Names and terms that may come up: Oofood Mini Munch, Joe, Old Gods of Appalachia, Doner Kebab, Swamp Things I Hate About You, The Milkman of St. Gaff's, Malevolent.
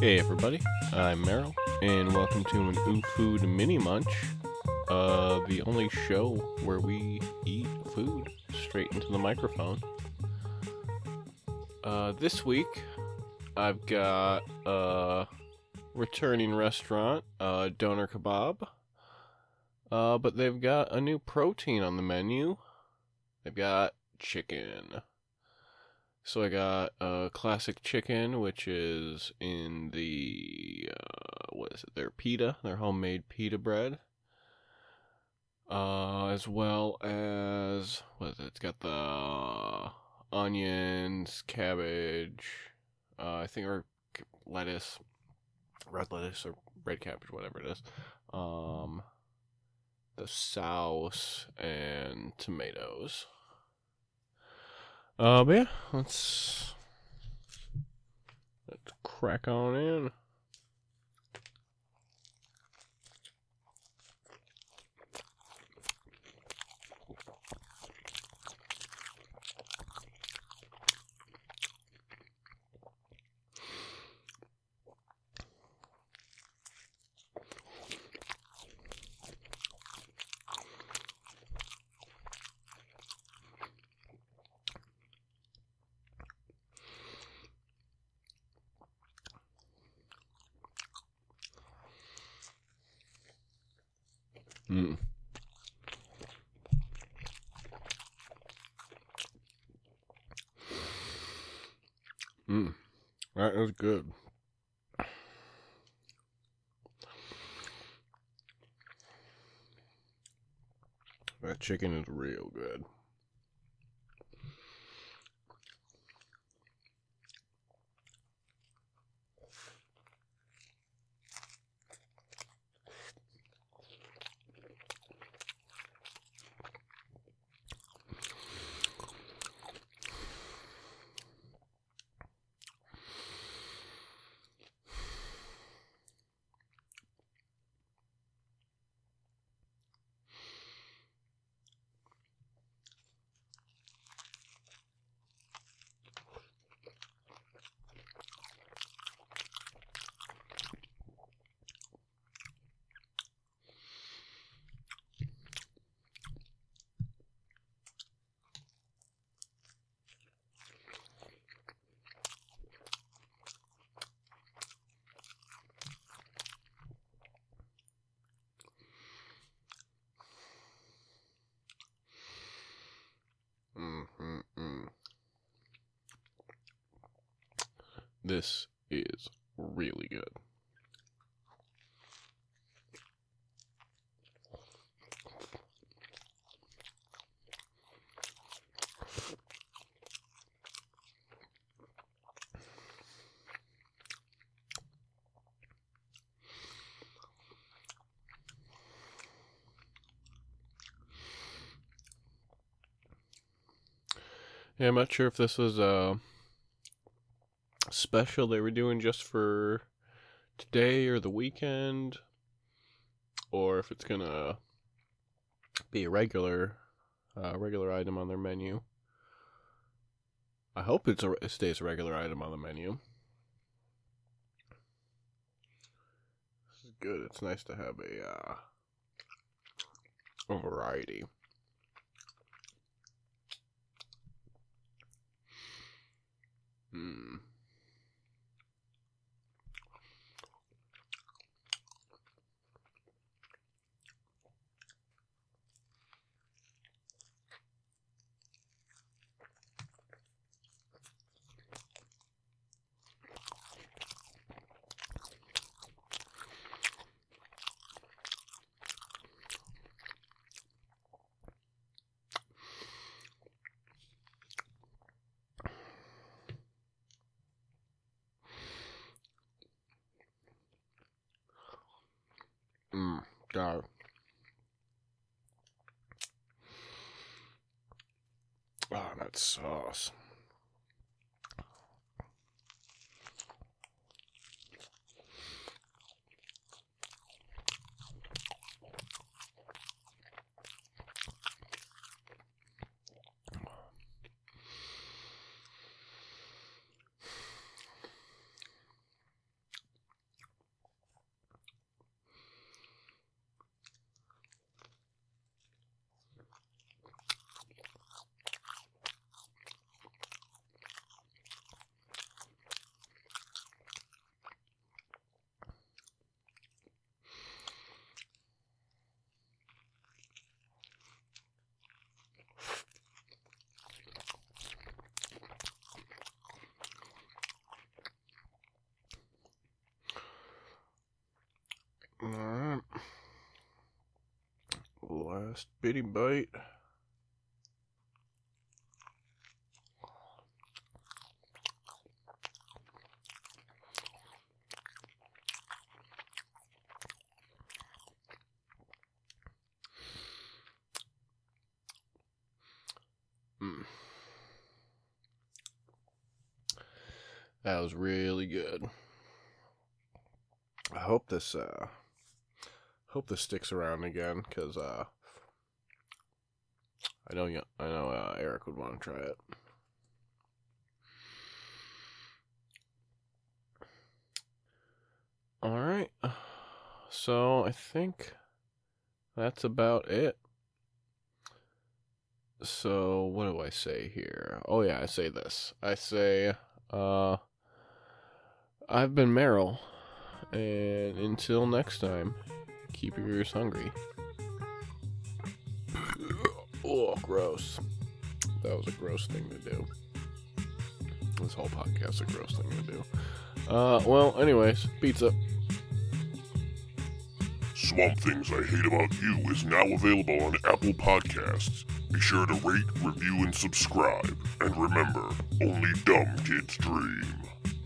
Hey everybody, I'm Merrill, and welcome to an Oofood Mini Munch, the only show where we eat food straight into the microphone. This week, I've got a returning restaurant, Doner Kebab, but they've got a new protein on the menu. They've got chicken. So I got classic chicken, which is in the, their pita, their homemade pita bread. As well as, it's got the onions, cabbage, or lettuce, red lettuce or red cabbage, whatever it is. The sauce and tomatoes. But yeah, let's crack on in. That was good. That chicken is real good. This is really good. Yeah, I'm not sure if this was special they were doing just for today or the weekend, or if it's gonna be a regular item on their menu. I hope it stays a regular item on the menu. This is good. It's nice to have a variety. God. Oh, that sauce. last bitty bite. That was really good. I hope this hope this sticks around again, because I know Eric would want to try it. All right, so I think that's about it. So what do I say here? Oh yeah, I say this. I say I've been Meryl, and until next time, keep your ears hungry. Oh, gross. That was a gross thing to do. This whole podcast is a gross thing to do. Well, anyways, pizza. Swamp Things I Hate About You is now available on Apple Podcasts. Be sure to rate, review, and subscribe. And remember, only dumb kids dream.